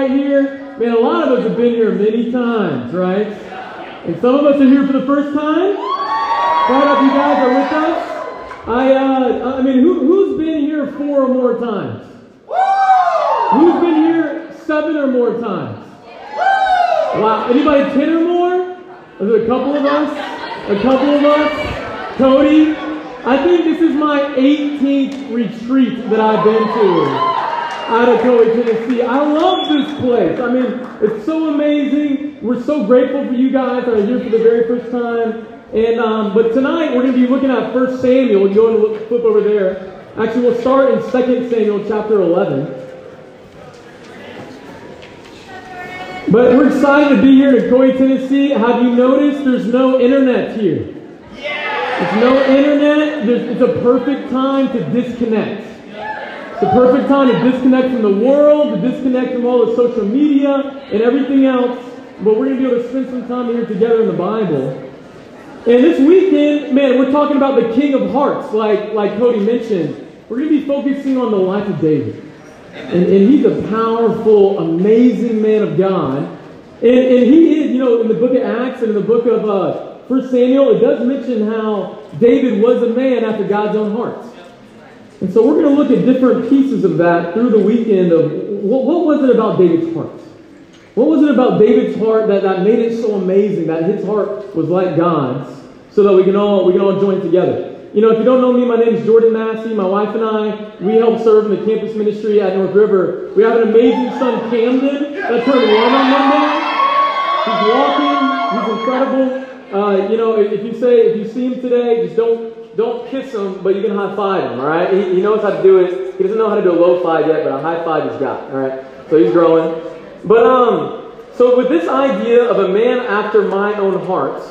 right here, man, a lot of us have been here many times, right? And some of us are here for the first time. Right up, you guys are with us. I mean, who's been here 4 or more times? Who's been here 7 or more times? Wow, anybody 10 or more? There's a couple of us. A couple of us. Cody, I think this is my 18th retreat that I've been to out of Coy, Tennessee. I love this place. I mean, it's so amazing. We're so grateful for you guys that are here for the very first time. And but tonight we're going to be looking at First Samuel. You go and look, flip over there. Actually, we'll start in 2 Samuel chapter 11. But we're excited to be here in Coy, Tennessee. Have you noticed there's no internet here? Yeah. There's no internet. It's a perfect time to disconnect. It's a perfect time to disconnect from the world, to disconnect from all the social media and everything else. But we're going to be able to spend some time here together in the Bible. And this weekend, man, we're talking about the King of Hearts, like Cody mentioned. We're going to be focusing on the life of David. And he's a powerful, amazing man of God. And he is, you know, in the book of Acts and in the book of 1 Samuel, it does mention how David was a man after God's own heart. And so we're going to look at different pieces of that through the weekend of what was it about David's heart? What was it about David's heart that made it so amazing, that his heart was like God's, so that we can all join together? You know, if you don't know me, my name is Jordan Massey. My wife and I, we help serve in the campus ministry at North River. We have an amazing son, Camden, that turned 1 on Monday. He's walking. He's incredible. You know, if you see him today, just don't kiss him, but you can high five him. All right, he knows how to do it. He doesn't know how to do a low five yet, but a high five he's got. All right, so he's growing. But so with this idea of a man after my own heart.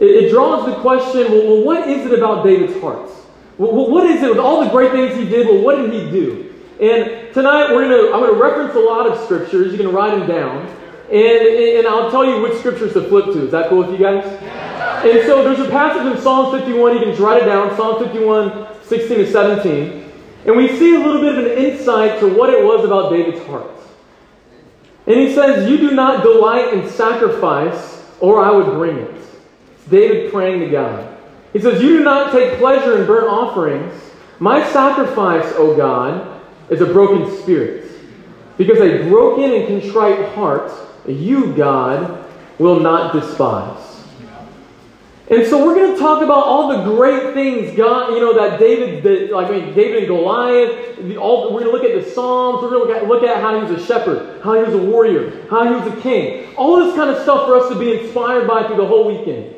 It draws the question, well, what is it about David's heart? Well, what is it with all the great things he did? Well, what did he do? And tonight I'm going to reference a lot of scriptures. You can write them down, and I'll tell you which scriptures to flip to. Is that cool with you guys? And so there's a passage in Psalm 51. You can just write it down. Psalm 51, 16 to 17, and we see a little bit of an insight to what it was about David's heart. And he says, "You do not delight in sacrifice, or I would bring it." David praying to God. He says, "You do not take pleasure in burnt offerings. My sacrifice, O God, is a broken spirit. Because a broken and contrite heart, you, God, will not despise." And so we're going to talk about all the great things God, you know, that David did, David and Goliath. We're going to look at the Psalms. We're going to look at how he was a shepherd, how he was a warrior, how he was a king. All this kind of stuff for us to be inspired by through the whole weekend.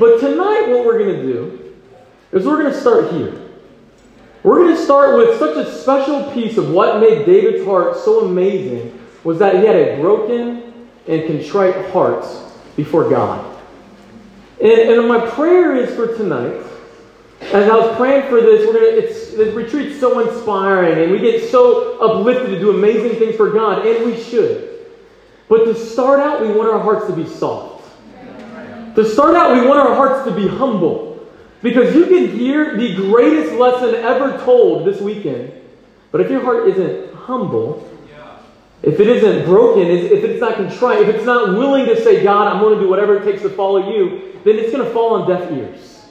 But tonight what we're going to do is we're going to start here. We're going to start with such a special piece of what made David's heart so amazing was that he had a broken and contrite heart before God. And my prayer is for tonight, as I was praying for this, this retreat's so inspiring and we get so uplifted to do amazing things for God, and we should. But to start out, we want our hearts to be soft. To start out, we want our hearts to be humble, because you can hear the greatest lesson ever told this weekend, but if your heart isn't humble, if it isn't broken, if it's not contrite, if it's not willing to say, "God, I'm going to do whatever it takes to follow you," then it's going to fall on deaf ears.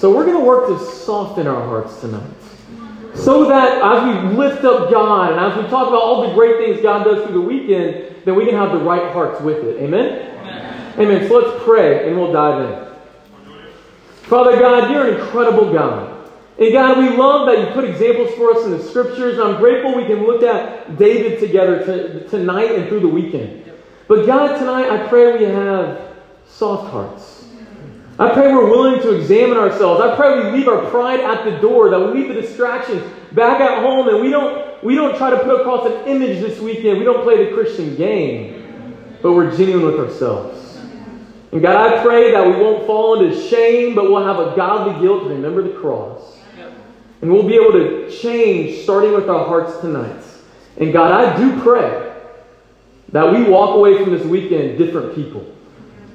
So we're going to work to soften our hearts tonight, so that as we lift up God and as we talk about all the great things God does through the weekend, then we can have the right hearts with it. Amen? Amen. So let's pray and we'll dive in. Father God, you're an incredible God. And God, we love that you put examples for us in the scriptures. And I'm grateful we can look at David together tonight and through the weekend. But God, tonight I pray we have soft hearts. I pray we're willing to examine ourselves. I pray we leave our pride at the door, that we leave the distractions back at home, and we don't try to put across an image this weekend. We don't play the Christian game, but we're genuine with ourselves. And God, I pray that we won't fall into shame, but we'll have a godly guilt to remember the cross. And we'll be able to change, starting with our hearts tonight. And God, I do pray that we walk away from this weekend different people.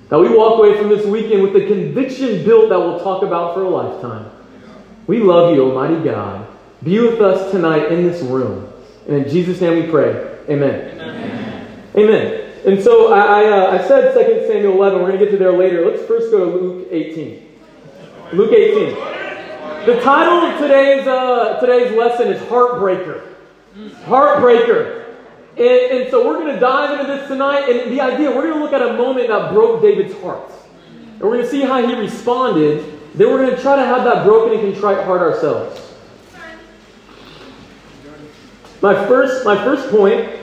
That we walk away from this weekend with the conviction built that we'll talk about for a lifetime. We love you, Almighty God. Be with us tonight in this room. And in Jesus' name we pray. Amen. Amen. Amen. And so I said 2 Samuel 11. We're going to get to there later. Let's first go to Luke 18. Luke 18. The title of today's lesson is Heartbreaker. Heartbreaker. And so we're going to dive into this tonight. And the idea, we're going to look at a moment that broke David's heart. And we're going to see how he responded. Then we're going to try to have that broken and contrite heart ourselves. My first point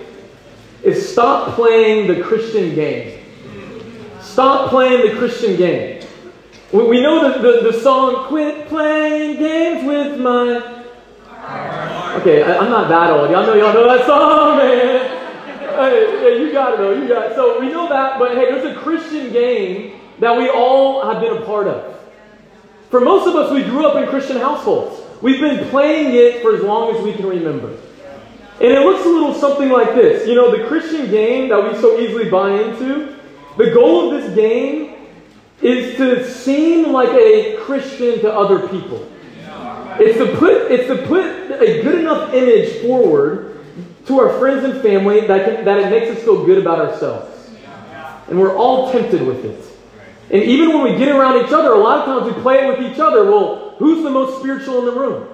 is stop playing the Christian game. Stop playing the Christian game. We know the song, "Quit Playing Games With My..." Okay, I'm not that old. Y'all know that song, man. Hey, you got it, though. You got it. So we know that, but hey, there's a Christian game that we all have been a part of. For most of us, we grew up in Christian households. We've been playing it for as long as we can remember. And it looks a little something like this. You know, the Christian game that we so easily buy into, the goal of this game is to seem like a Christian to other people. It's to put a good enough image forward to our friends and family that it makes us feel good about ourselves. And we're all tempted with it. And even when we get around each other, a lot of times we play it with each other. Well, who's the most spiritual in the room?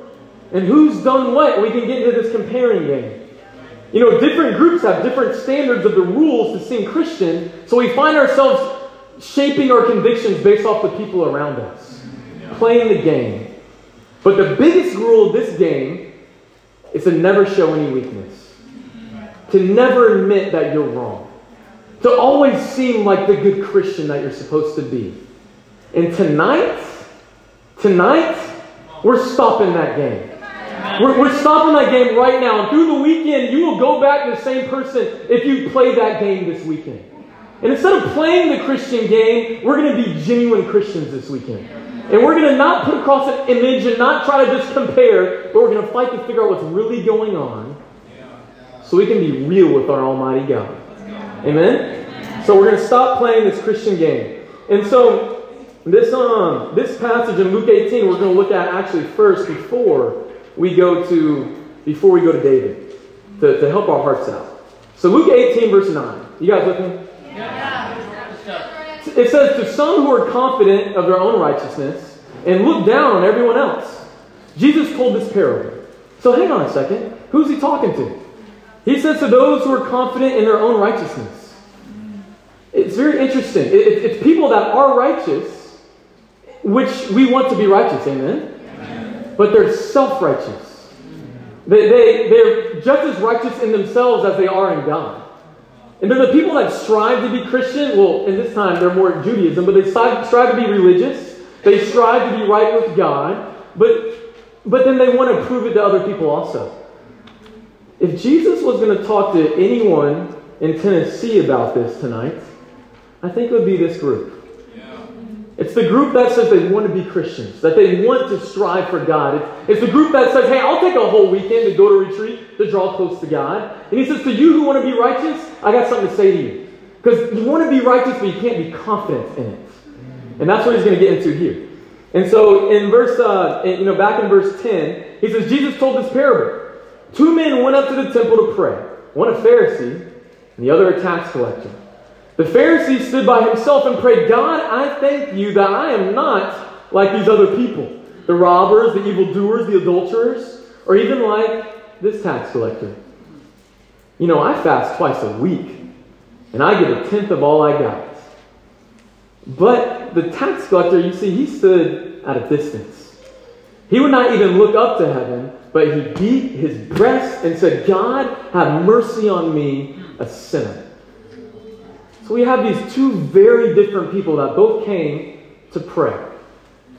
And who's done what? We can get into this comparing game. You know, different groups have different standards of the rules to seem Christian, so we find ourselves shaping our convictions based off the people around us. Playing the game. But the biggest rule of this game is to never show any weakness. To never admit that you're wrong. To always seem like the good Christian that you're supposed to be. And tonight, we're stopping that game. We're stopping that game right now. And through the weekend, you will go back to the same person if you play that game this weekend. And instead of playing the Christian game, we're going to be genuine Christians this weekend. And we're going to not put across an image and not try to just compare, but we're going to fight to figure out what's really going on so we can be real with our Almighty God. Amen? So we're going to stop playing this Christian game. And so this passage in Luke 18 we're going to look at actually first before we go to David to help our hearts out. So Luke 18 verse 9. You guys with me? Yeah. It says, "To some who are confident of their own righteousness and look down on everyone else, Jesus told this parable." So hang on a second. Who's he talking to? He says to those who are confident in their own righteousness. It's very interesting. It's people that are righteous, which we want to be righteous, amen? But they're self-righteous. They're just as righteous in themselves as they are in God. And then the people that strive to be Christian, well, in this time they're more Judaism, but they strive to be religious. They strive to be right with God. But then they want to prove it to other people also. If Jesus was going to talk to anyone in Tennessee about this tonight, I think it would be this group. Yeah. It's the group that says they want to be Christians, that they want to strive for God. It's the group that says, hey, I'll take a whole weekend to go to retreat, to draw close to God. And he says, to you who want to be righteous, I got something to say to you. Because you want to be righteous, but you can't be confident in it. And that's what he's going to get into here. And so in back in verse 10, he says, Jesus told this parable. Two men went up to the temple to pray. One a Pharisee, and the other a tax collector. The Pharisee stood by himself and prayed, God, I thank you that I am not like these other people, the robbers, the evildoers, the adulterers, or even like this tax collector. You know, I fast twice a week, and I get a tenth of all I got. But the tax collector, you see, he stood at a distance. He would not even look up to heaven, but he beat his breast and said, God, have mercy on me, a sinner. So we have these two very different people that both came to pray.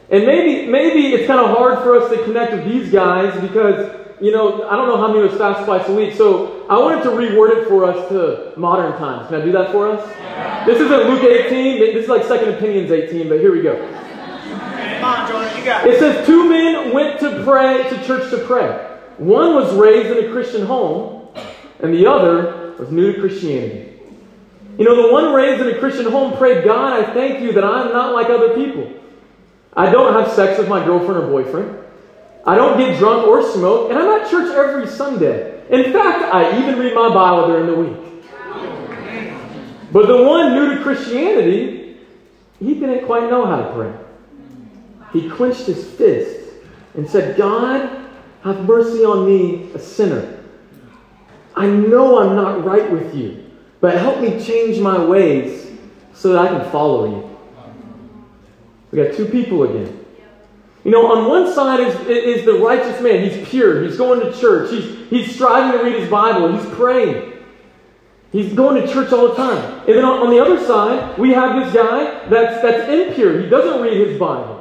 And maybe it's kind of hard for us to connect with these guys because, you know, I don't know how many of us fast twice a week, so I wanted to reword it for us to modern times. Can I do that for us? Yeah. This isn't Luke 18. This is like Second Opinions 18, but here we go. Come on, Jordan, you got it. It says, two men went to church to pray. One was raised in a Christian home, and the other was new to Christianity. You know, the one raised in a Christian home prayed, God, I thank you that I'm not like other people. I don't have sex with my girlfriend or boyfriend. I don't get drunk or smoke, and I'm at church every Sunday. In fact, I even read my Bible during the week. But the one new to Christianity, he didn't quite know how to pray. He clenched his fist and said, God, have mercy on me, a sinner. I know I'm not right with you, but help me change my ways so that I can follow you. We got two people again. You know, on one side is the righteous man. He's pure. He's going to church. He's striving to read his Bible. He's praying. He's going to church all the time. And then on the other side, we have this guy that's impure. He doesn't read his Bible.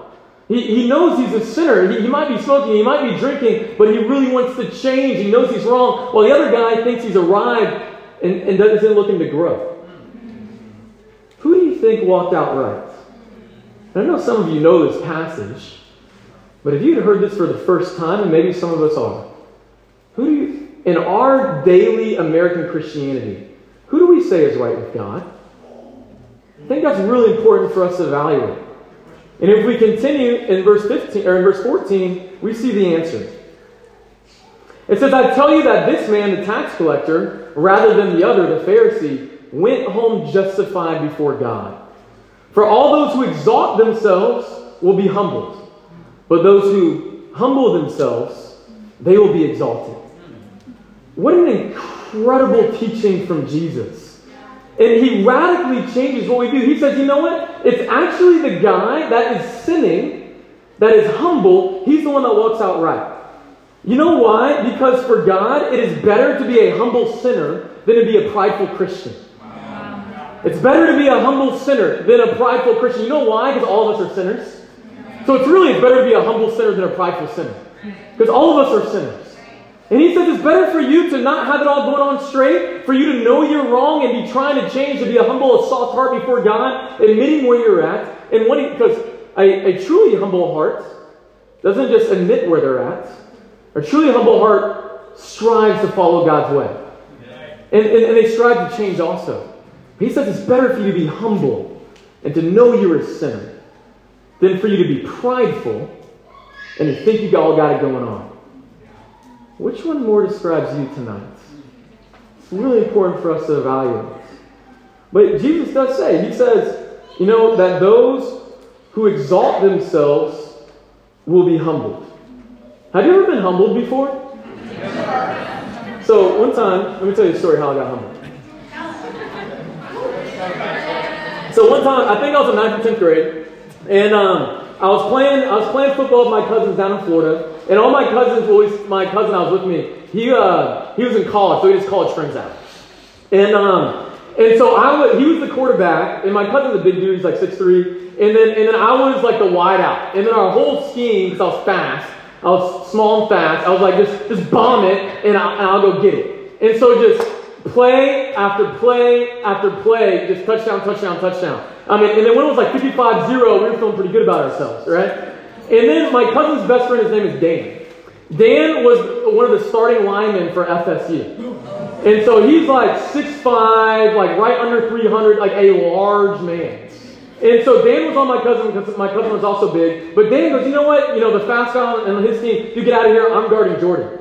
He knows he's a sinner. He might be smoking. He might be drinking. But he really wants to change. He knows he's wrong. While the other guy thinks he's arrived and isn't looking to grow. Who do you think walked out right? And I know some of you know this passage. But if you'd heard this for the first time, and maybe some of us are, in our daily American Christianity, who do we say is right with God? I think that's really important for us to evaluate. And if we continue in verse 15 or in verse 14, we see the answer. It says, I tell you that this man, the tax collector, rather than the other, the Pharisee, went home justified before God. For all those who exalt themselves will be humbled. But those who humble themselves, they will be exalted. What an incredible teaching from Jesus. And he radically changes what we do. He says, you know what? It's actually the guy that is sinning, that is humble, he's the one that walks out right. You know why? Because for God, it is better to be a humble sinner than to be a prideful Christian. Wow. It's better to be a humble sinner than a prideful Christian. You know why? Because all of us are sinners. So it's better to be a humble sinner than a prideful sinner. Because all of us are sinners. And he says it's better for you to not have it all going on straight, for you to know you're wrong and be trying to change, to be a humble, a soft heart before God, admitting where you're at. And because a truly humble heart doesn't just admit where they're at. A truly humble heart strives to follow God's way. And they strive to change also. He says it's better for you to be humble and to know you're a sinner than for you to be prideful and to think you all got it going on. Which one more describes you tonight? It's really important for us to evaluate. But Jesus does say, he says, you know, that those who exalt themselves will be humbled. Have you ever been humbled before? So one time, let me tell you a story how I got humbled. So one time, I think I was in 9th or 10th grade, and I was playing football with my cousins down in Florida, and all my cousins, my cousin I was with me, he was in college, so he just college friends out. And so he was the quarterback, and my cousin's a big dude, he's like 6'3", and then I was like the wide out. And then our whole scheme, because I was fast, I was small and fast, I was like just bomb it, and I'll go get it. And so just play after play after play, just touchdown, touchdown, touchdown. I mean, and then when it was like 55-0, we were feeling pretty good about ourselves, right? And then my cousin's best friend, his name is Dan. Dan was one of the starting linemen for FSU. And so he's like 6'5", like right under 300, like a large man. And so Dan was on my cousin because my cousin was also big. But Dan goes, you know what? You know, the fast guy on his team, you get out of here, I'm guarding Jordan.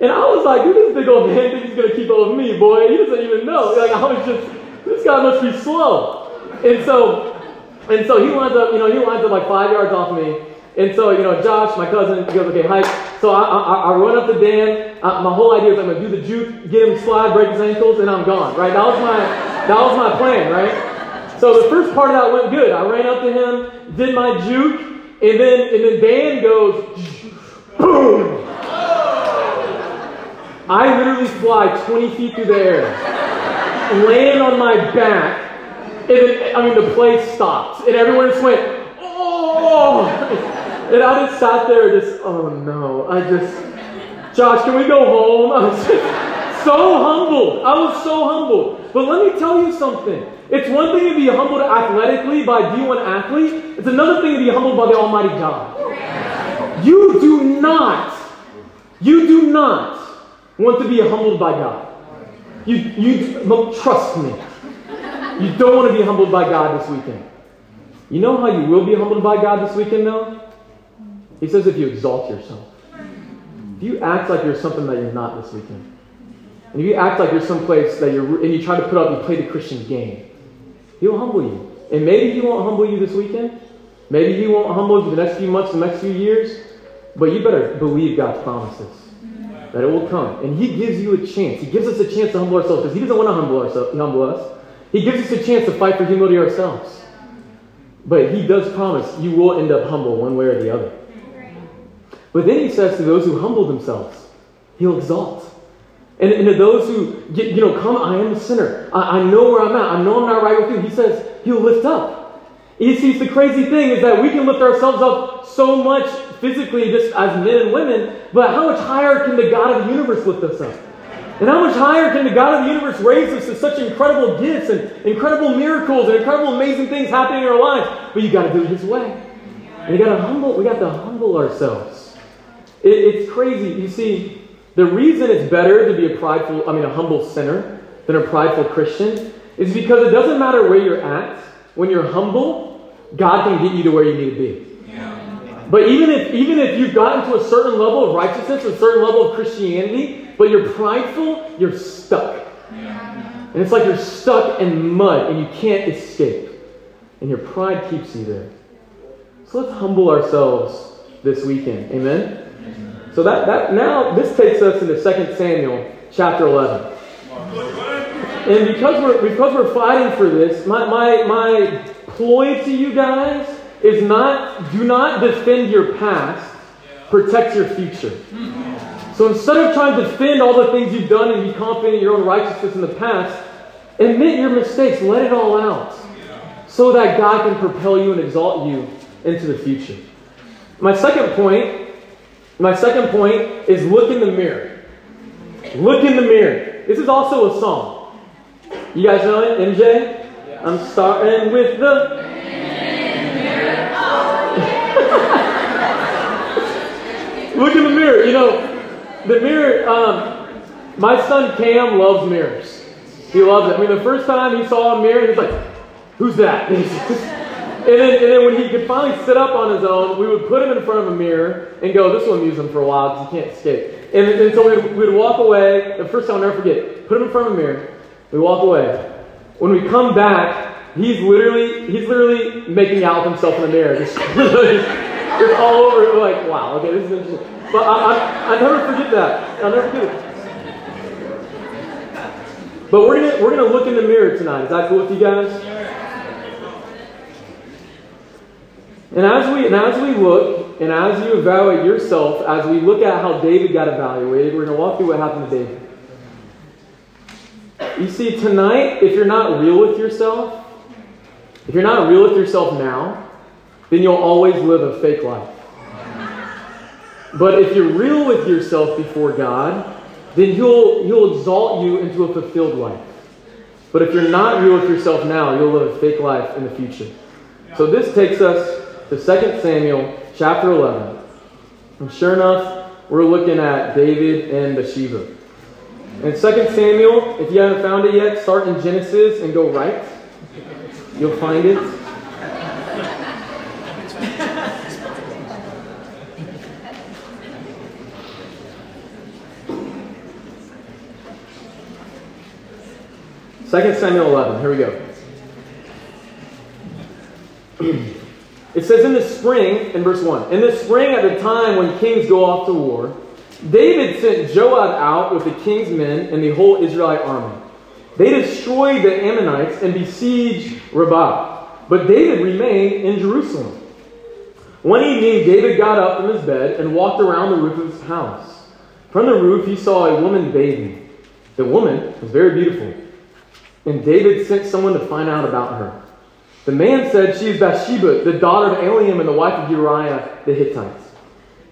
And I was like, dude, this big old man thinks he's going to keep up with me, boy. He doesn't even know. Like, I was just, this guy must be slow. And so he winds up like 5 yards off me. And so, you know, Josh, my cousin, he goes, okay, hike. So I run up to Dan. My whole idea is I'm going to do the juke, get him slide, break his ankles, and I'm gone, right? That was my plan, right? So the first part of that went good. I ran up to him, did my juke, and then Dan goes, boom. I literally fly 20 feet through the air, land on my back. The play stopped, and everyone just went, oh! And I just sat there, oh no. Josh, can we go home? I was just so humbled. I was so humbled. But let me tell you something. It's one thing to be humbled athletically by a D1 athlete. It's another thing to be humbled by the Almighty God. You do not want to be humbled by God. You trust me. You don't want to be humbled by God this weekend. You know how you will be humbled by God this weekend, though? He says if you exalt yourself. If you act like you're something that you're not this weekend. And if you act like you're someplace that you try to put up and play the Christian game. He'll humble you. And maybe He won't humble you this weekend. Maybe He won't humble you the next few months, the next few years. But you better believe God's promises. That it will come. And He gives you a chance. He gives us a chance to humble ourselves. Because He doesn't want to humble us. He gives us a chance to fight for humility ourselves. But He does promise you will end up humble one way or the other. But then He says to those who humble themselves, He'll exalt. And to those who, come, I am a sinner. I know where I'm at. I know I'm not right with You. He says, He'll lift up. You see, the crazy thing is that we can lift ourselves up so much physically just as men and women, but how much higher can the God of the universe lift us up? And how much higher can the God of the universe raise us to such incredible gifts and incredible miracles and incredible amazing things happening in our lives? But you got to do it His way. And we got to humble ourselves. It's crazy. You see, the reason it's better to be a humble sinner than a prideful Christian is because it doesn't matter where you're at. When you're humble, God can get you to where you need to be. Yeah. But even if you've gotten to a certain level of righteousness, a certain level of Christianity, but you're prideful, you're stuck. Yeah. And it's like you're stuck in mud and you can't escape. And your pride keeps you there. So let's humble ourselves this weekend. Amen? So that now this takes us into 2 Samuel chapter 11. And because we're fighting for this, my ploy to you guys is do not defend your past, protect your future. So instead of trying to defend all the things you've done and be confident in your own righteousness in the past, admit your mistakes, let it all out, so that God can propel you and exalt you into the future. My second point is look in the mirror. Look in the mirror. This is also a song. You guys know it? MJ? Yeah. I'm starting with the... Look in the mirror. The mirror... my son Cam loves mirrors. He loves it. The first time he saw a mirror, he was like, who's that? And then when he could finally sit up on his own, we would put him in front of a mirror and go, this will amuse him for a while because he can't escape. And so we'd walk away. The first time, I'll never forget, put him in front of a mirror. We walk away. When we come back, he's literally making out with himself in the mirror. Just all over. We're like, wow, okay, this is interesting. But I never forget that. I'll never forget it. But we're gonna look in the mirror tonight. Is that cool with you guys? And as we look, and as you evaluate yourself, as we look at how David got evaluated, we're going to walk through what happened to David. You see, tonight, if you're not real with yourself now, then you'll always live a fake life. But if you're real with yourself before God, then He'll exalt you into a fulfilled life. But if you're not real with yourself now, you'll live a fake life in the future. So this takes us to 2 Samuel chapter 11. And sure enough, we're looking at David and Bathsheba. And 2 Samuel, if you haven't found it yet, start in Genesis and go right. You'll find it. Second Samuel 11, here we go. It says in the spring, in verse 1, in the spring at the time when kings go off to war, David sent Joab out with the king's men and the whole Israelite army. They destroyed the Ammonites and besieged Rabbah, but David remained in Jerusalem. One evening, David got up from his bed and walked around the roof of his house. From the roof, he saw a woman bathing. The woman was very beautiful, and David sent someone to find out about her. The man said, she is Bathsheba, the daughter of Eliam and the wife of Uriah the Hittite.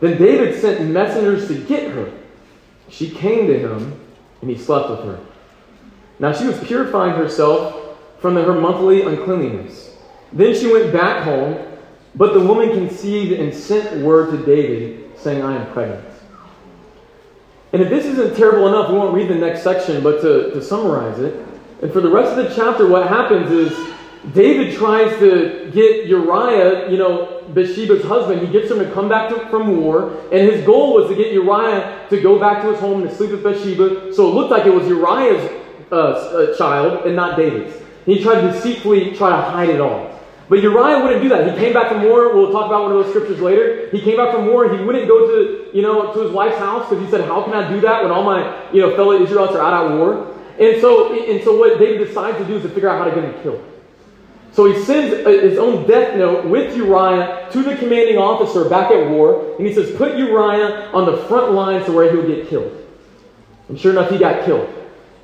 Then David sent messengers to get her. She came to him, and he slept with her. Now she was purifying herself from her monthly uncleanliness. Then she went back home, but the woman conceived and sent word to David, saying, I am pregnant. And if this isn't terrible enough, we won't read the next section, but to summarize it, and for the rest of the chapter, what happens is, David tries to get Uriah, Bathsheba's husband. He gets him to come back from war. And his goal was to get Uriah to go back to his home and to sleep with Bathsheba. So it looked like it was Uriah's child and not David's. He tried to deceitfully try to hide it all. But Uriah wouldn't do that. He came back from war. We'll talk about one of those scriptures later. He came back from war. He wouldn't go to his wife's house because he said, "How can I do that when all my fellow Israelites are out at war?" And so what David decides to do is to figure out how to get him killed. So he sends his own death note with Uriah to the commanding officer back at war, and he says, "Put Uriah on the front line to where he'll get killed." And sure enough, he got killed.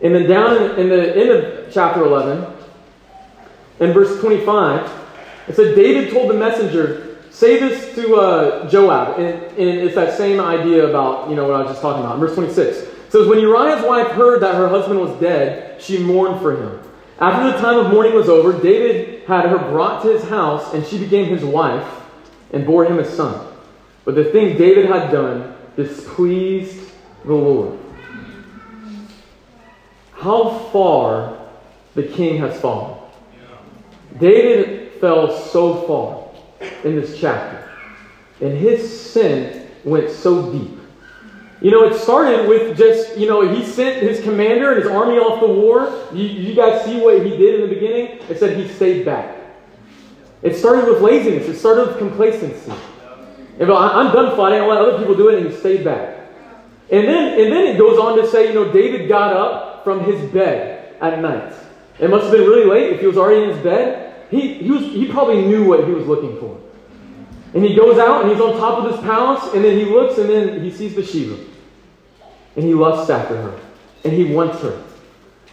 And then down in the end of chapter 11, in verse 25. It said, David told the messenger, "Say this to Joab." And it's that same idea about, what I was just talking about. Verse 26. It says, "When Uriah's wife heard that her husband was dead, she mourned for him. After the time of mourning was over, David had her brought to his house, and she became his wife and bore him a son. But the thing David had done displeased the Lord." How far the king has fallen. David fell so far in this chapter, and his sin went so deep. It started with just, he sent his commander and his army off to war. You guys see what he did in the beginning? It said he stayed back. It started with laziness. It started with complacency. I'm done fighting. I'll let other people do it, and he stayed back. And then it goes on to say, David got up from his bed at night. It must have been really late if he was already in his bed. He probably knew what he was looking for. And he goes out, and he's on top of this palace, and then he looks, and then he sees Bathsheba. And he lusts after her. And he wants her.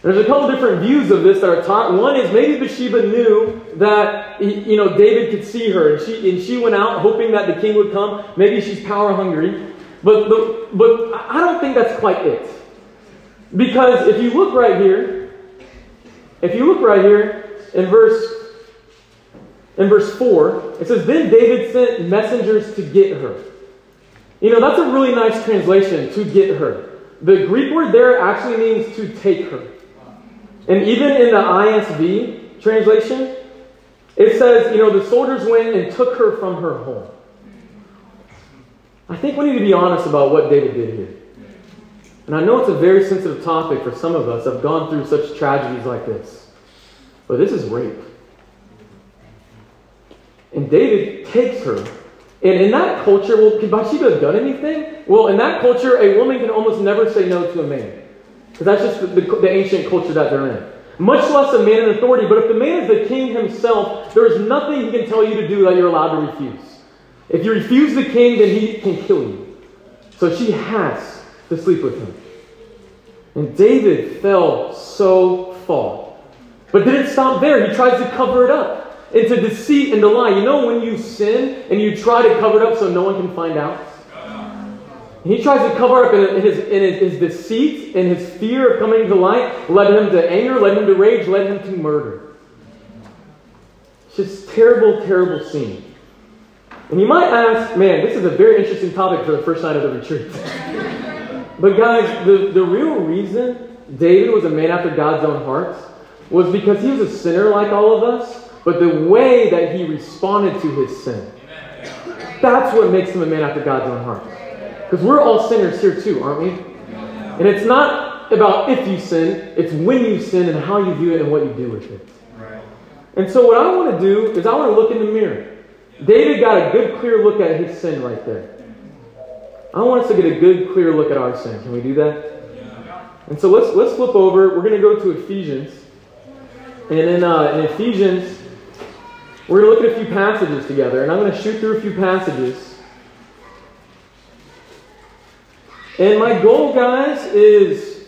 There's a couple different views of this that are taught. One is maybe Bathsheba knew that David could see her, and she went out hoping that the king would come. Maybe she's power hungry. But I don't think that's quite it. Because if you look right here in verse 4, it says, "Then David sent messengers to get her." That's a really nice translation, to get her. The Greek word there actually means to take her. And even in the ISV translation, it says, the soldiers went and took her from her home. I think we need to be honest about what David did here. And I know it's a very sensitive topic for some of us. I've gone through such tragedies like this. But this is rape. And David takes her. And in that culture, could Bathsheba have done anything? Well, in that culture, a woman can almost never say no to a man. Because that's just the ancient culture that they're in. Much less a man in authority. But if the man is the king himself, there is nothing he can tell you to do that you're allowed to refuse. If you refuse the king, then he can kill you. So she has to sleep with him. And David fell so far. But didn't stop there. He tries to cover it up. It's a deceit and a lie. When you sin and you try to cover it up so no one can find out? And he tries to cover up in his deceit and his fear of coming to light, led him to anger, led him to rage, led him to murder. It's just terrible, terrible scene. And you might ask, man, this is a very interesting topic for the first night of the retreat. But guys, the real reason David was a man after God's own heart was because he was a sinner like all of us. But the way that he responded to his sin, that's what makes him a man after God's own heart. Because we're all sinners here too, aren't we? And it's not about if you sin, it's when you sin and how you do it and what you do with it. And so what I want to do is I want to look in the mirror. David got a good clear look at his sin right there. I want us to get a good clear look at our sin. Can we do that? And so let's flip over. We're going to go to Ephesians. And in Ephesians, we're going to look at a few passages together, and I'm going to shoot through a few passages. And my goal, guys, is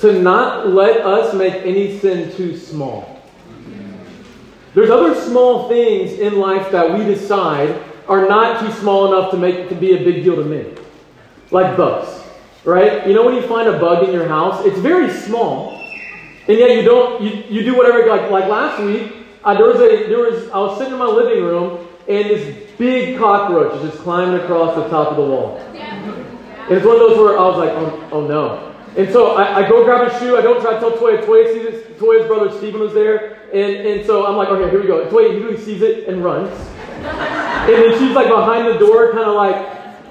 to not let us make any sin too small. There's other small things in life that we decide are not too small enough to be a big deal to me. Like bugs, right? When you find a bug in your house, it's very small, and yet you do whatever, like last week. I was sitting in my living room, and this big cockroach was just climbing across the top of the wall. And it's one of those where I was like, oh no. And so I go grab his shoe. I don't try to tell Toya. Toya's brother Stephen was there. And so I'm like, okay, here we go. Toya immediately sees it and runs. And then she's like behind the door, kind of like,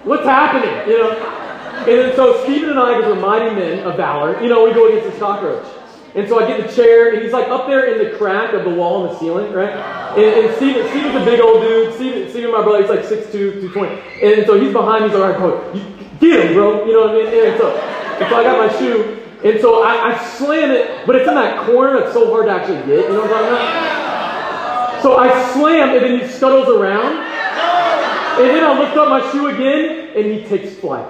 what's happening? And then so Stephen and I, as a mighty men of valor, we go against this cockroach. And so I get the chair, and he's like up there in the crack of the wall and the ceiling, right? And Stephen's a big old dude. Stephen, my brother, he's like 6'2", 220. And so he's behind me, he's like, all right, get him, bro. You know what I mean? And so I got my shoe, and so I slam it, but it's in that corner that's so hard to actually get, you know what I'm talking about? So I slam, and then he scuttles around, and then I lift up my shoe again, and he takes flight.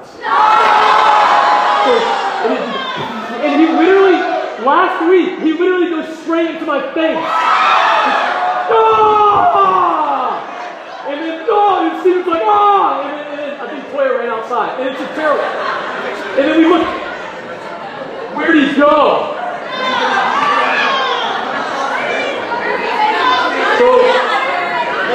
And he literally... Last week, he literally goes straight into my face. Ah! And then, oh! And Stephen's like, ah! And then I think Coy ran outside. And it's just terrible. And then we look, where'd he go? So,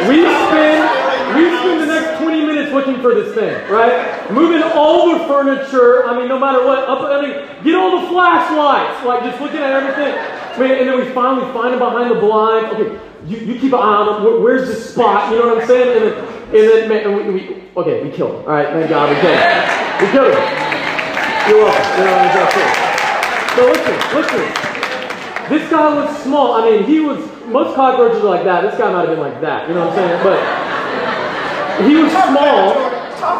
we spend the next 20 minutes looking for this thing, right? Moving all the furniture, I mean, no matter what, up, I mean, get all the flashlights, like just looking at everything. I mean, and then we finally find him behind the blind. Okay, you keep an eye on him. Where's this spot? You know what I'm saying? And then we killed him. All right, thank God, we killed him. We killed him. You're welcome. You know what I'm saying? So listen. This guy was small. I mean, he was, most cockroaches are like that. This guy might have been like that. You know what I'm saying? But he was small.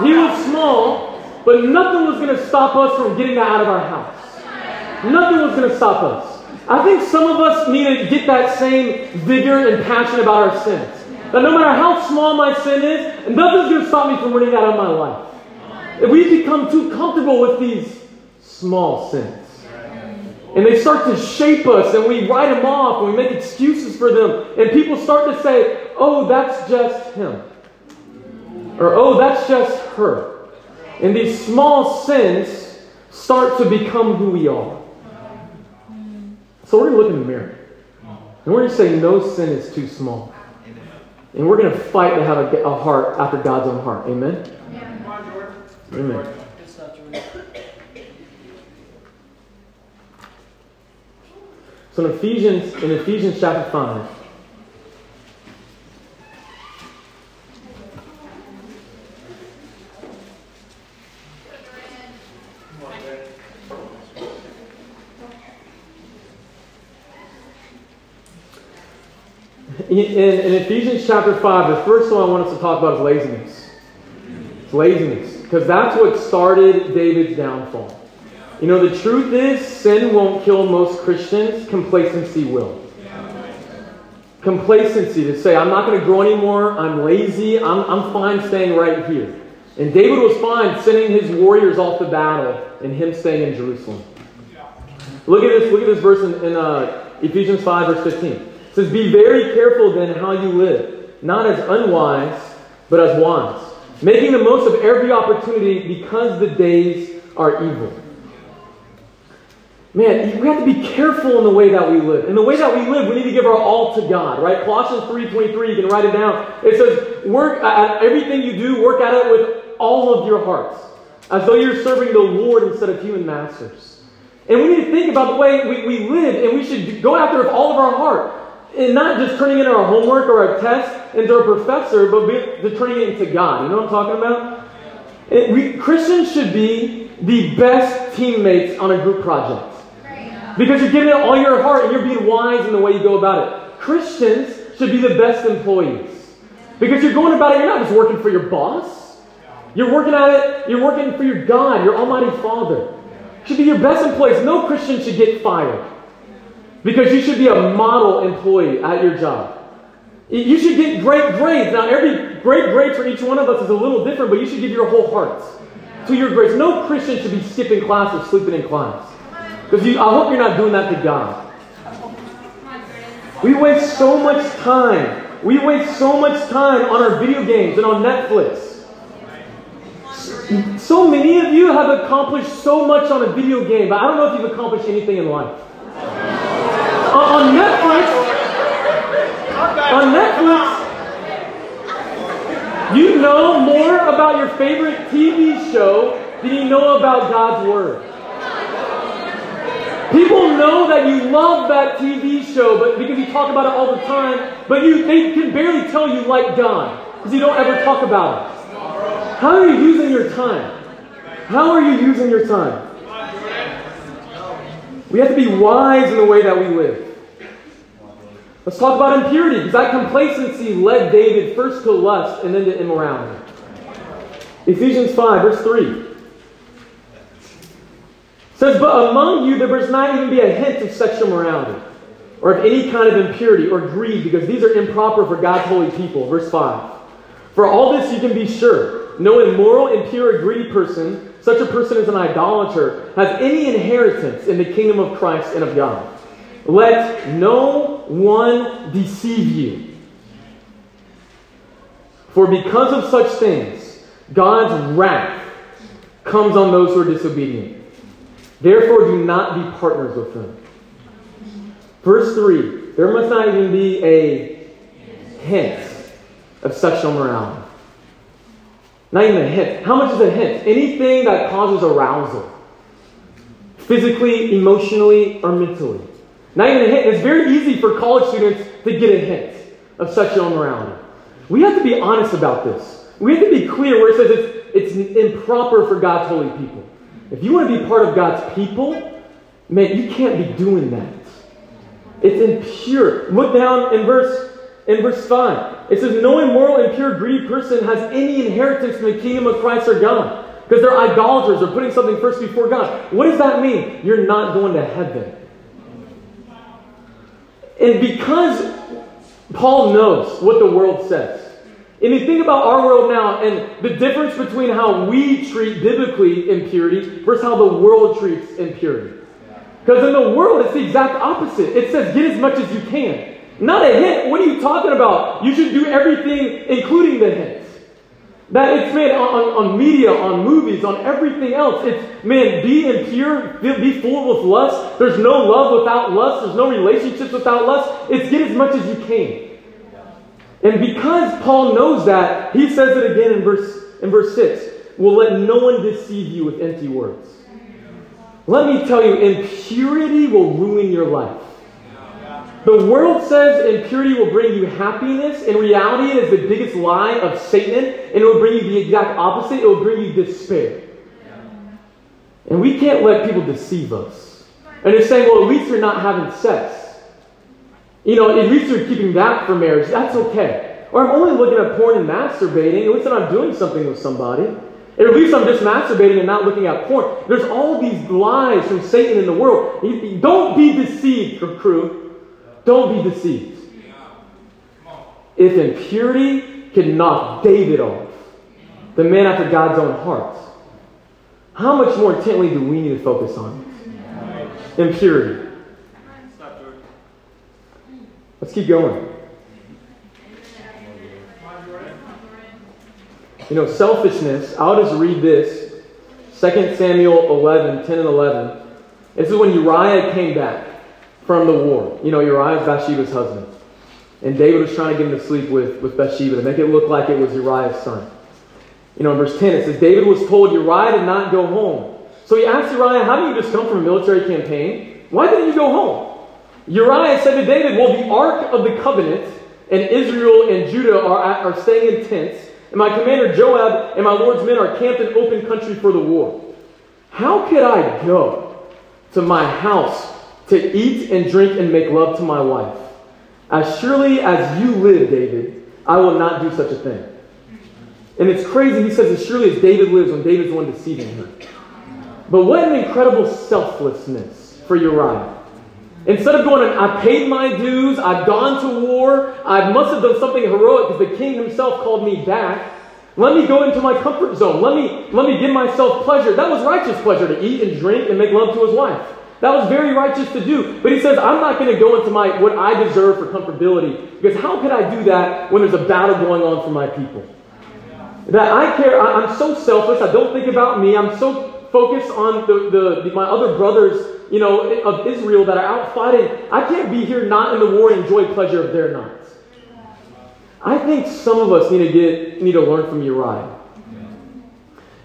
He was small, but nothing was going to stop us from getting that out of our house. Nothing was going to stop us. I think some of us need to get that same vigor and passion about our sins. That no matter how small my sin is, nothing's going to stop me from running that out of my life. If we become too comfortable with these small sins, and they start to shape us, and we write them off, and we make excuses for them, and people start to say, oh, that's just him. Or, oh, that's just her. And these small sins start to become who we are. So we're going to look in the mirror. And we're going to say, no sin is too small. And we're going to fight to have a heart after God's own heart. Amen? Yeah. Amen. So in Ephesians chapter 5, In Ephesians chapter 5, the first one I want us to talk about is laziness. It's laziness. Because that's what started David's downfall. You know, the truth is, sin won't kill most Christians. Complacency will. Complacency to say, I'm not going to grow anymore. I'm lazy. I'm fine staying right here. And David was fine sending his warriors off to battle and him staying in Jerusalem. Look at this verse in Ephesians 5, verse 15. It says, be very careful then how you live, not as unwise, but as wise, making the most of every opportunity because the days are evil. Man, we have to be careful in the way that we live. In the way that we live, we need to give our all to God, right? Colossians 3:23, you can write it down. It says, work at everything you do, work at it with all of your hearts, as though you're serving the Lord instead of human masters. And we need to think about the way we live, and we should go after it with all of our heart. And not just turning in our homework or our test into a professor, but turning it into God. You know what I'm talking about? Christians should be the best teammates on a group project. Because you're giving it all your heart and you're being wise in the way you go about it. Christians should be the best employees. Because you're going about it, you're not just working for your boss. You're working at it, you're working for your God, your Almighty Father. You should be your best employees. No Christian should get fired. Because you should be a model employee at your job. You should get great grades. Now, every great grade for each one of us is a little different, but you should give your whole heart to your grades. No Christian should be skipping class or sleeping in class. Because I hope you're not doing that to God. We waste so much time. We waste so much time on our video games and on Netflix. So many of you have accomplished so much on a video game, but I don't know if you've accomplished anything in life. On Netflix, you know more about your favorite TV show than you know about God's Word. People know that you love that TV show, but because you talk about it all the time, but they can barely tell you like God, because you don't ever talk about it. How are you using your time? How are you using your time? We have to be wise in the way that we live. Let's talk about impurity, because that complacency led David first to lust and then to immorality. Ephesians 5, verse 3. It says, but among you there must not even be a hint of sexual morality, or of any kind of impurity or greed, because these are improper for God's holy people. Verse 5. For all this you can be sure, no immoral, impure, or greedy person, such a person is an idolater, has any inheritance in the kingdom of Christ and of God. Let no one deceive you. For because of such things, God's wrath comes on those who are disobedient. Therefore, do not be partners with them. Verse 3, there must not even be a hint of sexual morality. Not even a hint. How much is a hint? Anything that causes arousal. Physically, emotionally, or mentally. Not even a hint. It's very easy for college students to get a hint of sexual morality. We have to be honest about this. We have to be clear where it says it's improper for God's holy people. If you want to be part of God's people, man, you can't be doing that. It's impure. Look down in verse 5. It says, no immoral, impure, greedy person has any inheritance in the kingdom of Christ or God. Because they're idolaters. They're putting something first before God. What does that mean? You're not going to heaven. And because Paul knows what the world says, and you think about our world now and the difference between how we treat biblically impurity versus how the world treats impurity. Because in the world, it's the exact opposite. It says get as much as you can. Not a hint. What are you talking about? You should do everything, including the hints. That it's, man, on media, on movies, on everything else. It's, man, be impure, be full with lust. There's no love without lust. There's no relationships without lust. It's get as much as you can. And because Paul knows that, he says it again in verse 6. Well, let no one deceive you with empty words. Let me tell you, impurity will ruin your life. The world says impurity will bring you happiness. In reality, it is the biggest lie of Satan, and it will bring you the exact opposite. It will bring you despair. And we can't let people deceive us. And they're saying, well, at least you're not having sex. You know, at least you're keeping that for marriage. That's okay. Or I'm only looking at porn and masturbating. At least I'm not doing something with somebody. Or at least I'm just masturbating and not looking at porn. There's all these lies from Satan in the world. Don't be deceived, crew. Don't be deceived. If impurity can knock David off, the man after God's own heart, how much more intently do we need to focus on it? Impurity. Let's keep going. You know, selfishness, I'll just read this. 2 Samuel 11, 10 and 11. This is when Uriah came back from the war. You know, Uriah is Bathsheba's husband. And David was trying to get him to sleep with Bathsheba to make it look like it was Uriah's son. You know, in verse 10, it says, David was told Uriah did not go home. So he asked Uriah, how did you just come from a military campaign? Why didn't you go home? Uriah said to David, well, the Ark of the Covenant and Israel and Judah are staying in tents, and my commander Joab and my Lord's men are camped in open country for the war. How could I go to my house to eat and drink and make love to my wife? As surely as you live, David, I will not do such a thing. And it's crazy, he says, as surely as David lives, when David's the one deceiving her. But what an incredible selflessness for Uriah. Instead of going, I paid my dues, I've gone to war, I must have done something heroic because the king himself called me back. Let me go into my comfort zone. Let me give myself pleasure. That was righteous pleasure to eat and drink and make love to his wife. That was very righteous to do. But he says, I'm not going to go into what I deserve for comfortability, because how could I do that when there's a battle going on for my people? That I care, I'm so selfless, I don't think about me, I'm so focused on my other brothers, you know, of Israel that are out fighting. I can't be here not in the war and enjoy pleasure if they're not. I think some of us need to learn from Uriah.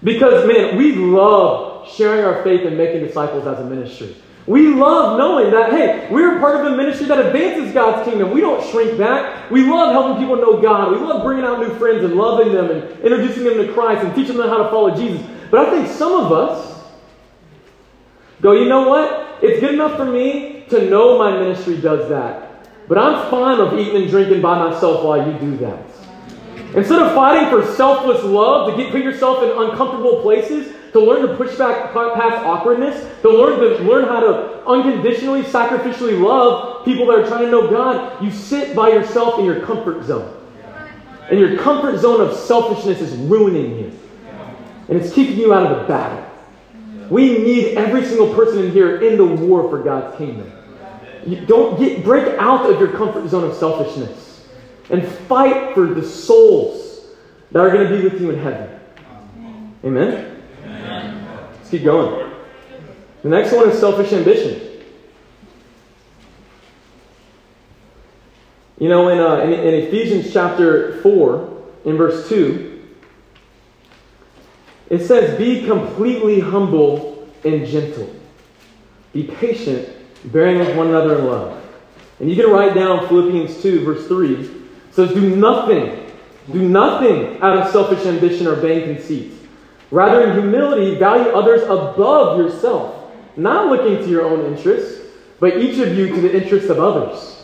Because, man, we love sharing our faith and making disciples as a ministry. We love knowing that, hey, we're part of a ministry that advances God's kingdom. We don't shrink back. We love helping people know God. We love bringing out new friends and loving them and introducing them to Christ and teaching them how to follow Jesus. But I think some of us go, you know what? It's good enough for me to know my ministry does that. But I'm fine of eating and drinking by myself while you do that. Instead of fighting for selfless love, to put yourself in uncomfortable places, to learn to push back past awkwardness, to learn how to unconditionally, sacrificially love people that are trying to know God, you sit by yourself in your comfort zone. And your comfort zone of selfishness is ruining you. And it's keeping you out of the battle. We need every single person in here in the war for God's kingdom. You break out of your comfort zone of selfishness and fight for the souls that are going to be with you in heaven. Amen? Amen. Let's keep going. The next one is selfish ambition. You know, in Ephesians chapter 4, in verse 2, it says, be completely humble and gentle. Be patient, bearing with one another in love. And you can write down Philippians 2, verse 3. It says, do nothing out of selfish ambition or vain conceit. Rather, in humility, value others above yourself, not looking to your own interests, but each of you to the interests of others.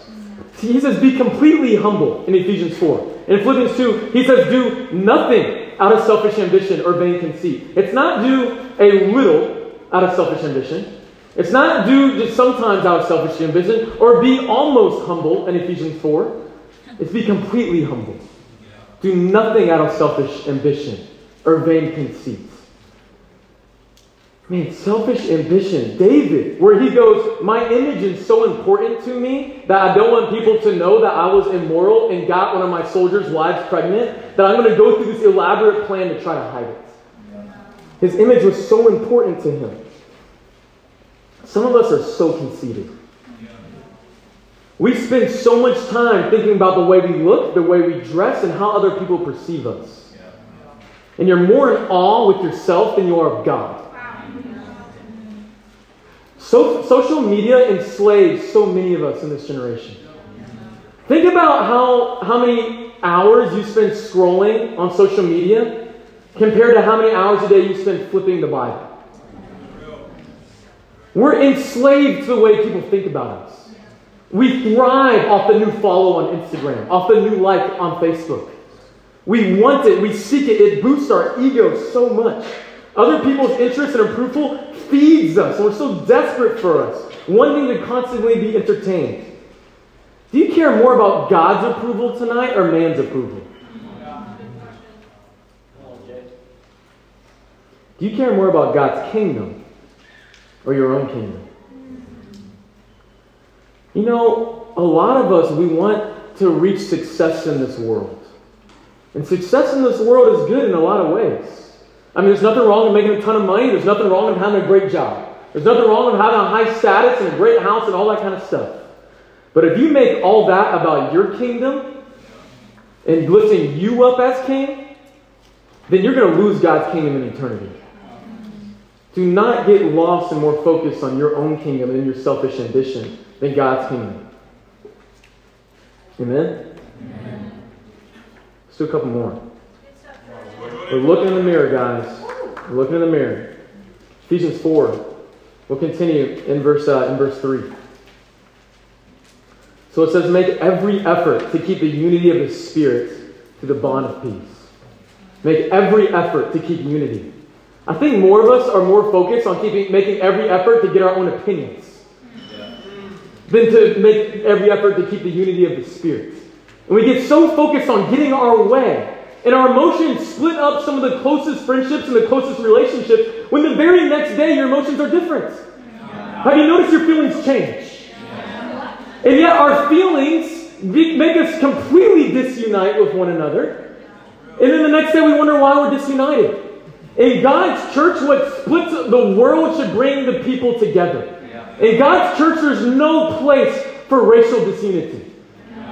See, he says, be completely humble in Ephesians 4. In Philippians 2, he says, do nothing out of selfish ambition or vain conceit. It's not do a little out of selfish ambition. It's not do just sometimes out of selfish ambition or be almost humble in Ephesians 4. It's be completely humble. Do nothing out of selfish ambition or vain conceit. Man, selfish ambition. David, where he goes, my image is so important to me that I don't want people to know that I was immoral and got one of my soldiers' wives pregnant, that I'm going to go through this elaborate plan to try to hide it. His image was so important to him. Some of us are so conceited. We spend so much time thinking about the way we look, the way we dress, and how other people perceive us. And you're more in awe with yourself than you are of God. Social media enslaves so many of us in this generation. Think about how many hours you spend scrolling on social media compared to how many hours a day you spend flipping the Bible. We're enslaved to the way people think about us. We thrive off the new follow on Instagram, off the new like on Facebook. We want it. We seek it. It boosts our ego so much. Other people's interest and approval feeds us, and we're so desperate for us, wanting to constantly be entertained. Do you care more about God's approval tonight or man's approval? Do you care more about God's kingdom or your own kingdom? You know, a lot of us, we want to reach success in this world. And success in this world is good in a lot of ways. I mean, there's nothing wrong with making a ton of money. There's nothing wrong with having a great job. There's nothing wrong with having a high status and a great house and all that kind of stuff. But if you make all that about your kingdom and lifting you up as king, then you're going to lose God's kingdom in eternity. Do not get lost and more focused on your own kingdom and your selfish ambition than God's kingdom. Amen? Amen. Let's do a couple more. We're looking in the mirror, guys. We're looking in the mirror. Ephesians 4. We'll continue in verse 3. So it says, make every effort to keep the unity of the Spirit to the bond of peace. Make every effort to keep unity. I think more of us are more focused on making every effort to get our own opinions than to make every effort to keep the unity of the Spirit. And we get so focused on getting our way. And our emotions split up some of the closest friendships and the closest relationships when the very next day your emotions are different. Yeah. Have you noticed your feelings change? Yeah. And yet our feelings make us completely disunite with one another. And then the next day we wonder why we're disunited. In God's church, what splits the world should bring the people together. In God's church, there's no place for racial disunity.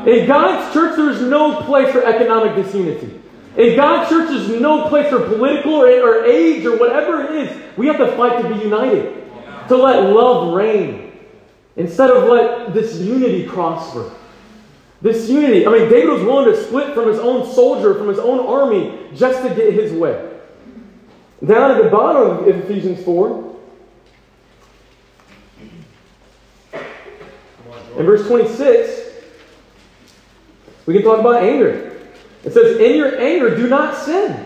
In God's church, there's no place for economic disunity. In God's church, there's no place for political or age or whatever it is. We have to fight to be united, to let love reign, instead of let this unity prosper. This unity. I mean, David was willing to split from his own soldier, from his own army, just to get his way. Down at the bottom of Ephesians 4, In verse 26, we can talk about anger. It says, in your anger, do not sin.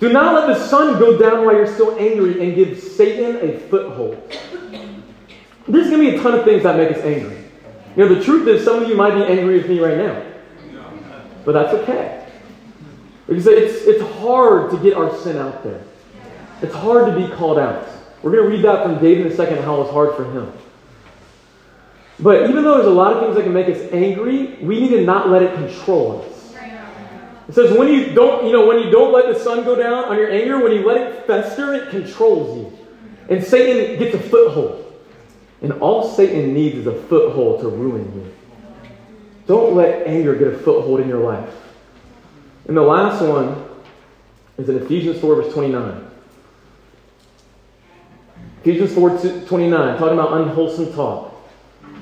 Do not let the sun go down while you're still angry and give Satan a foothold. There's going to be a ton of things that make us angry. You know, the truth is some of you might be angry with me right now. But that's okay. Because it's hard to get our sin out there. It's hard to be called out. We're going to read that from David in a second, how it's hard for him. But even though there's a lot of things that can make us angry, we need to not let it control us. It says when you don't let the sun go down on your anger, when you let it fester, it controls you. And Satan gets a foothold. And all Satan needs is a foothold to ruin you. Don't let anger get a foothold in your life. And the last one is in Ephesians 4, verse 29. Ephesians 4:29, talking about unwholesome talk.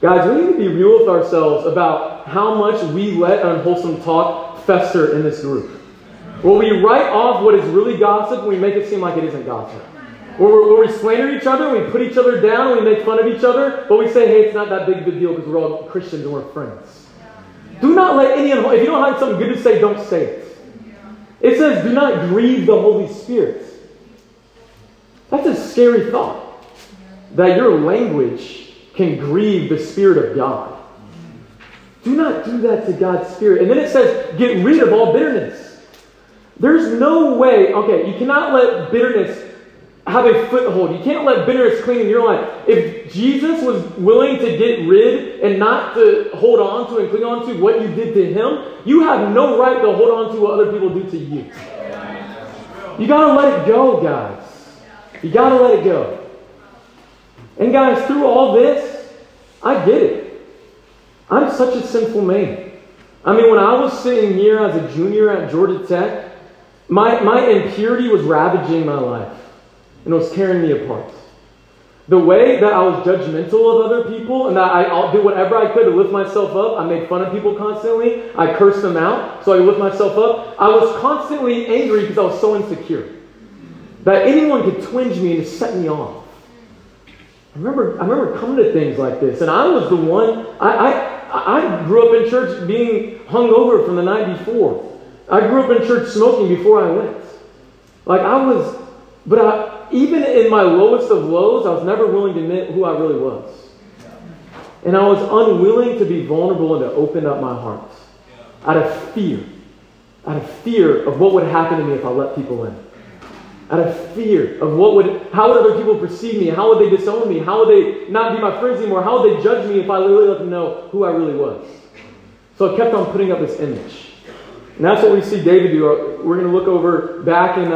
Guys, we need to be real with ourselves about how much we let unwholesome talk fester in this group. Where we write off what is really gossip and we make it seem like it isn't gossip. Where we slander each other, we put each other down, we make fun of each other, but we say, hey, it's not that big of a deal because we're all Christians and we're friends. Do not let any unwholesome, if you don't have something good to say, don't say it. It says, do not grieve the Holy Spirit. That's a scary thought. That your language can grieve the Spirit of God. Do not do that to God's Spirit. And then it says, get rid of all bitterness. There's no way, okay, you cannot let bitterness have a foothold. You can't let bitterness cling in your life. If Jesus was willing to get rid and not to hold on to and cling on to what you did to Him, you have no right to hold on to what other people do to you. You gotta let it go, guys. You gotta let it go. And guys, through all this, I get it. I'm such a sinful man. I mean, when I was sitting here as a junior at Georgia Tech, my impurity was ravaging my life. And it was tearing me apart. The way that I was judgmental of other people and that I'll do whatever I could to lift myself up. I made fun of people constantly. I cursed them out so I could lift myself up. I was constantly angry because I was so insecure. That anyone could twinge me and set me off. I remember coming to things like this, and I was the one, I grew up in church being hungover from the night before. I grew up in church smoking before I went. Even in my lowest of lows, I was never willing to admit who I really was. And I was unwilling to be vulnerable and to open up my heart. Out of fear of what would happen to me if I let people in. Out of fear of how would other people perceive me? How would they disown me? How would they not be my friends anymore? How would they judge me if I literally let them know who I really was? So I kept on putting up this image. And that's what we see David do. We're going to look over back in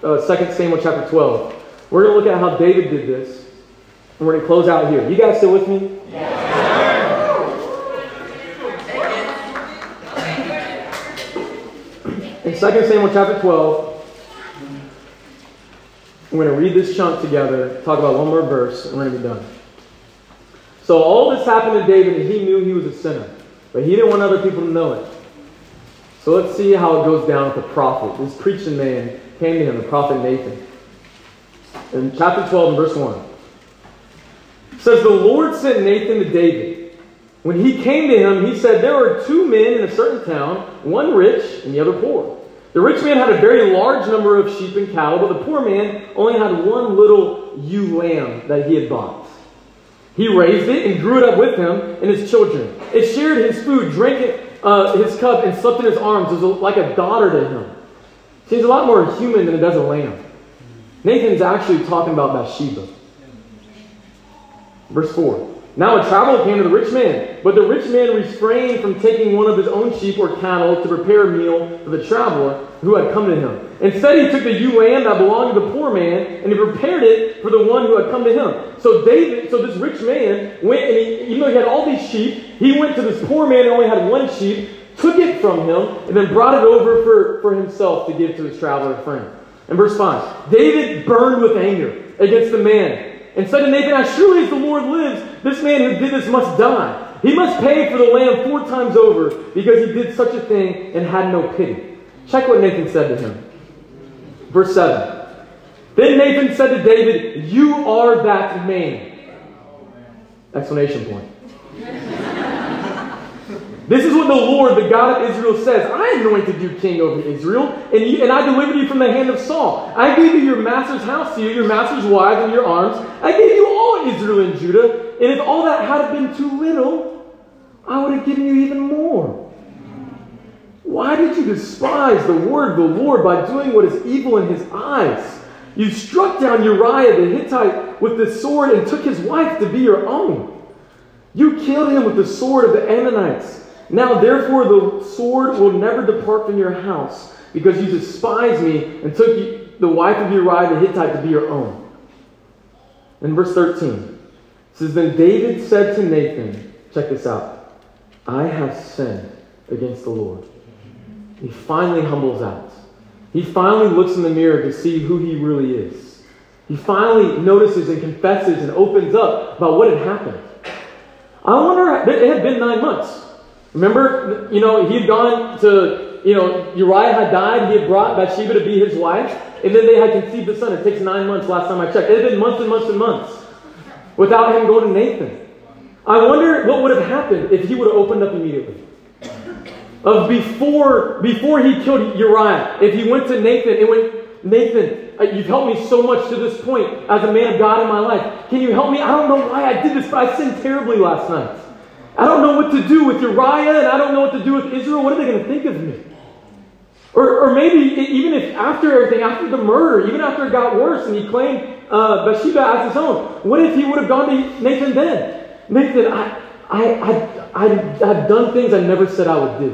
2 Samuel chapter 12. We're going to look at how David did this. And we're going to close out here. You guys still with me? Yeah. In 2 Samuel chapter 12, we're going to read this chunk together, talk about one more verse, and we're going to be done. So all this happened to David, and he knew he was a sinner. But he didn't want other people to know it. So let's see how it goes down with the prophet. This preaching man came to him, the prophet Nathan. In chapter 12, and verse 1. It says, the Lord sent Nathan to David. When he came to him, he said, there were two men in a certain town, one rich and the other poor. The rich man had a very large number of sheep and cattle, but the poor man only had one little ewe lamb that he had bought. He raised it and grew it up with him and his children. It shared his food, drank his cup, and slept in his arms. It was like a daughter to him. Seems a lot more human than it does a lamb. Nathan's actually talking about Bathsheba. Verse 4. Now a traveler came to the rich man, but the rich man refrained from taking one of his own sheep or cattle to prepare a meal for the traveler who had come to him. Instead, he took the ewe lamb that belonged to the poor man, and he prepared it for the one who had come to him. So this rich man went, and even though he had all these sheep, he went to this poor man who only had one sheep, took it from him, and then brought it over for himself to give to his traveler friend. And verse 5, David burned with anger against the man, and said to Nathan, "As surely as the Lord lives, this man who did this must die. He must pay for the lamb 4 times over because he did such a thing and had no pity." Check what Nathan said to him. Verse 7. Then Nathan said to David, "You are that man." Exclamation point. This is what the Lord, the God of Israel, says. "I anointed you king over Israel, and I delivered you from the hand of Saul. I gave you your master's house to you, your master's wives, and your arms. I gave you all Israel and Judah, and if all that had been too little, I would have given you even more. Why did you despise the word of the Lord by doing what is evil in his eyes? You struck down Uriah the Hittite with the sword and took his wife to be your own. You killed him with the sword of the Ammonites. Now, therefore, the sword will never depart from your house, because you despised me and took the wife of Uriah the Hittite to be your own." And verse 13 says, "Then David said to Nathan," check this out, "I have sinned against the Lord." He finally humbles out. He finally looks in the mirror to see who he really is. He finally notices and confesses and opens up about what had happened. I wonder, it had been 9 months. Remember, he had gone to, Uriah had died. He had brought Bathsheba to be his wife. And then they had conceived a son. It takes 9 months last time I checked. It had been months and months and months without him going to Nathan. I wonder what would have happened if he would have opened up immediately. Of before he killed Uriah, if he went to Nathan and went, "Nathan, you've helped me so much to this point as a man of God in my life. Can you help me? I don't know why I did this, but I sinned terribly last night. I don't know what to do with Uriah, and I don't know what to do with Israel. What are they going to think of me?" Or maybe even if after everything, after the murder, even after it got worse and he claimed Bathsheba as his own, what if he would have gone to Nathan then? "Nathan, I've done things I never said I would do.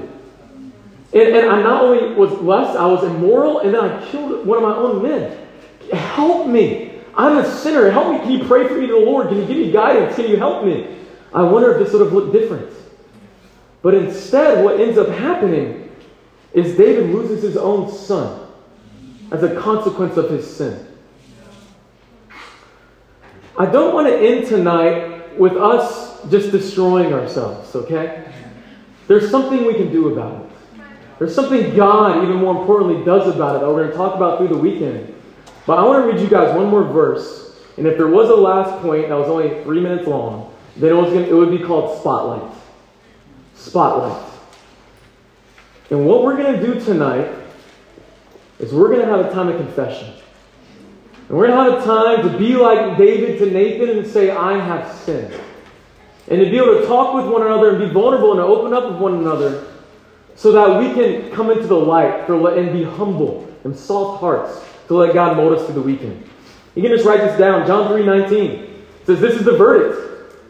And I not only was lust, I was immoral, and then I killed one of my own men. Help me. I'm a sinner. Help me. Can you pray for me to the Lord? Can you give me guidance? Can you help me?" I wonder if this would have looked different. But instead, what ends up happening is David loses his own son as a consequence of his sin. I don't want to end tonight with us just destroying ourselves, okay? There's something we can do about it. There's something God, even more importantly, does about it that we're going to talk about through the weekend. But I want to read you guys one more verse. And if there was a last point that was only 3 minutes long, then it would be called Spotlight. Spotlight. And what we're going to do tonight is we're going to have a time of confession. And we're going to have a time to be like David to Nathan and say, "I have sinned." And to be able to talk with one another and be vulnerable and to open up with one another so that we can come into the light and be humble and soft hearts to let God mold us through the weekend. You can just write this down. John 3:19 says, "This is the verdict.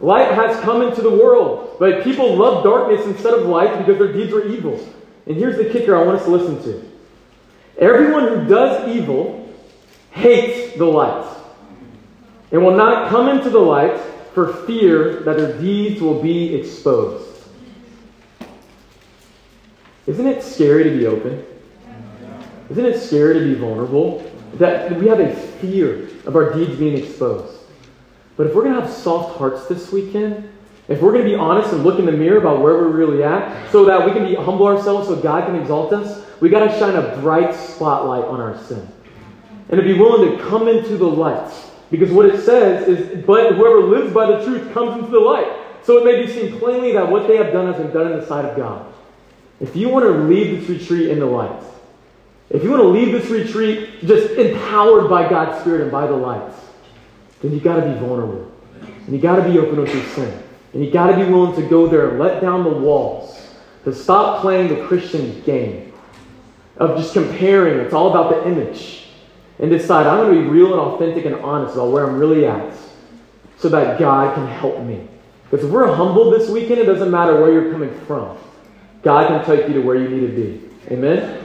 Light has come into the world, but people love darkness instead of light because their deeds were evil." And here's the kicker I want us to listen to. "Everyone who does evil hates the light and will not come into the light for fear that their deeds will be exposed." Isn't it scary to be open? Isn't it scary to be vulnerable? That we have a fear of our deeds being exposed. But if we're going to have soft hearts this weekend, if we're going to be honest and look in the mirror about where we're really at, so that we can humble ourselves so God can exalt us, we got to shine a bright spotlight on our sin. And to be willing to come into the light. Because what it says is, "But whoever lives by the truth comes into the light. So it may be seen plainly that what they have done has been done in the sight of God." If you want to leave this retreat in the light, if you want to leave this retreat just empowered by God's Spirit and by the light, then you got to be vulnerable. And you got to be open with your sin. And you got to be willing to go there and let down the walls. To stop playing the Christian game of just comparing. It's all about the image. And decide, I'm going to be real and authentic and honest about where I'm really at so that God can help me. If we're humble this weekend, it doesn't matter where you're coming from. God can take you to where you need to be. Amen?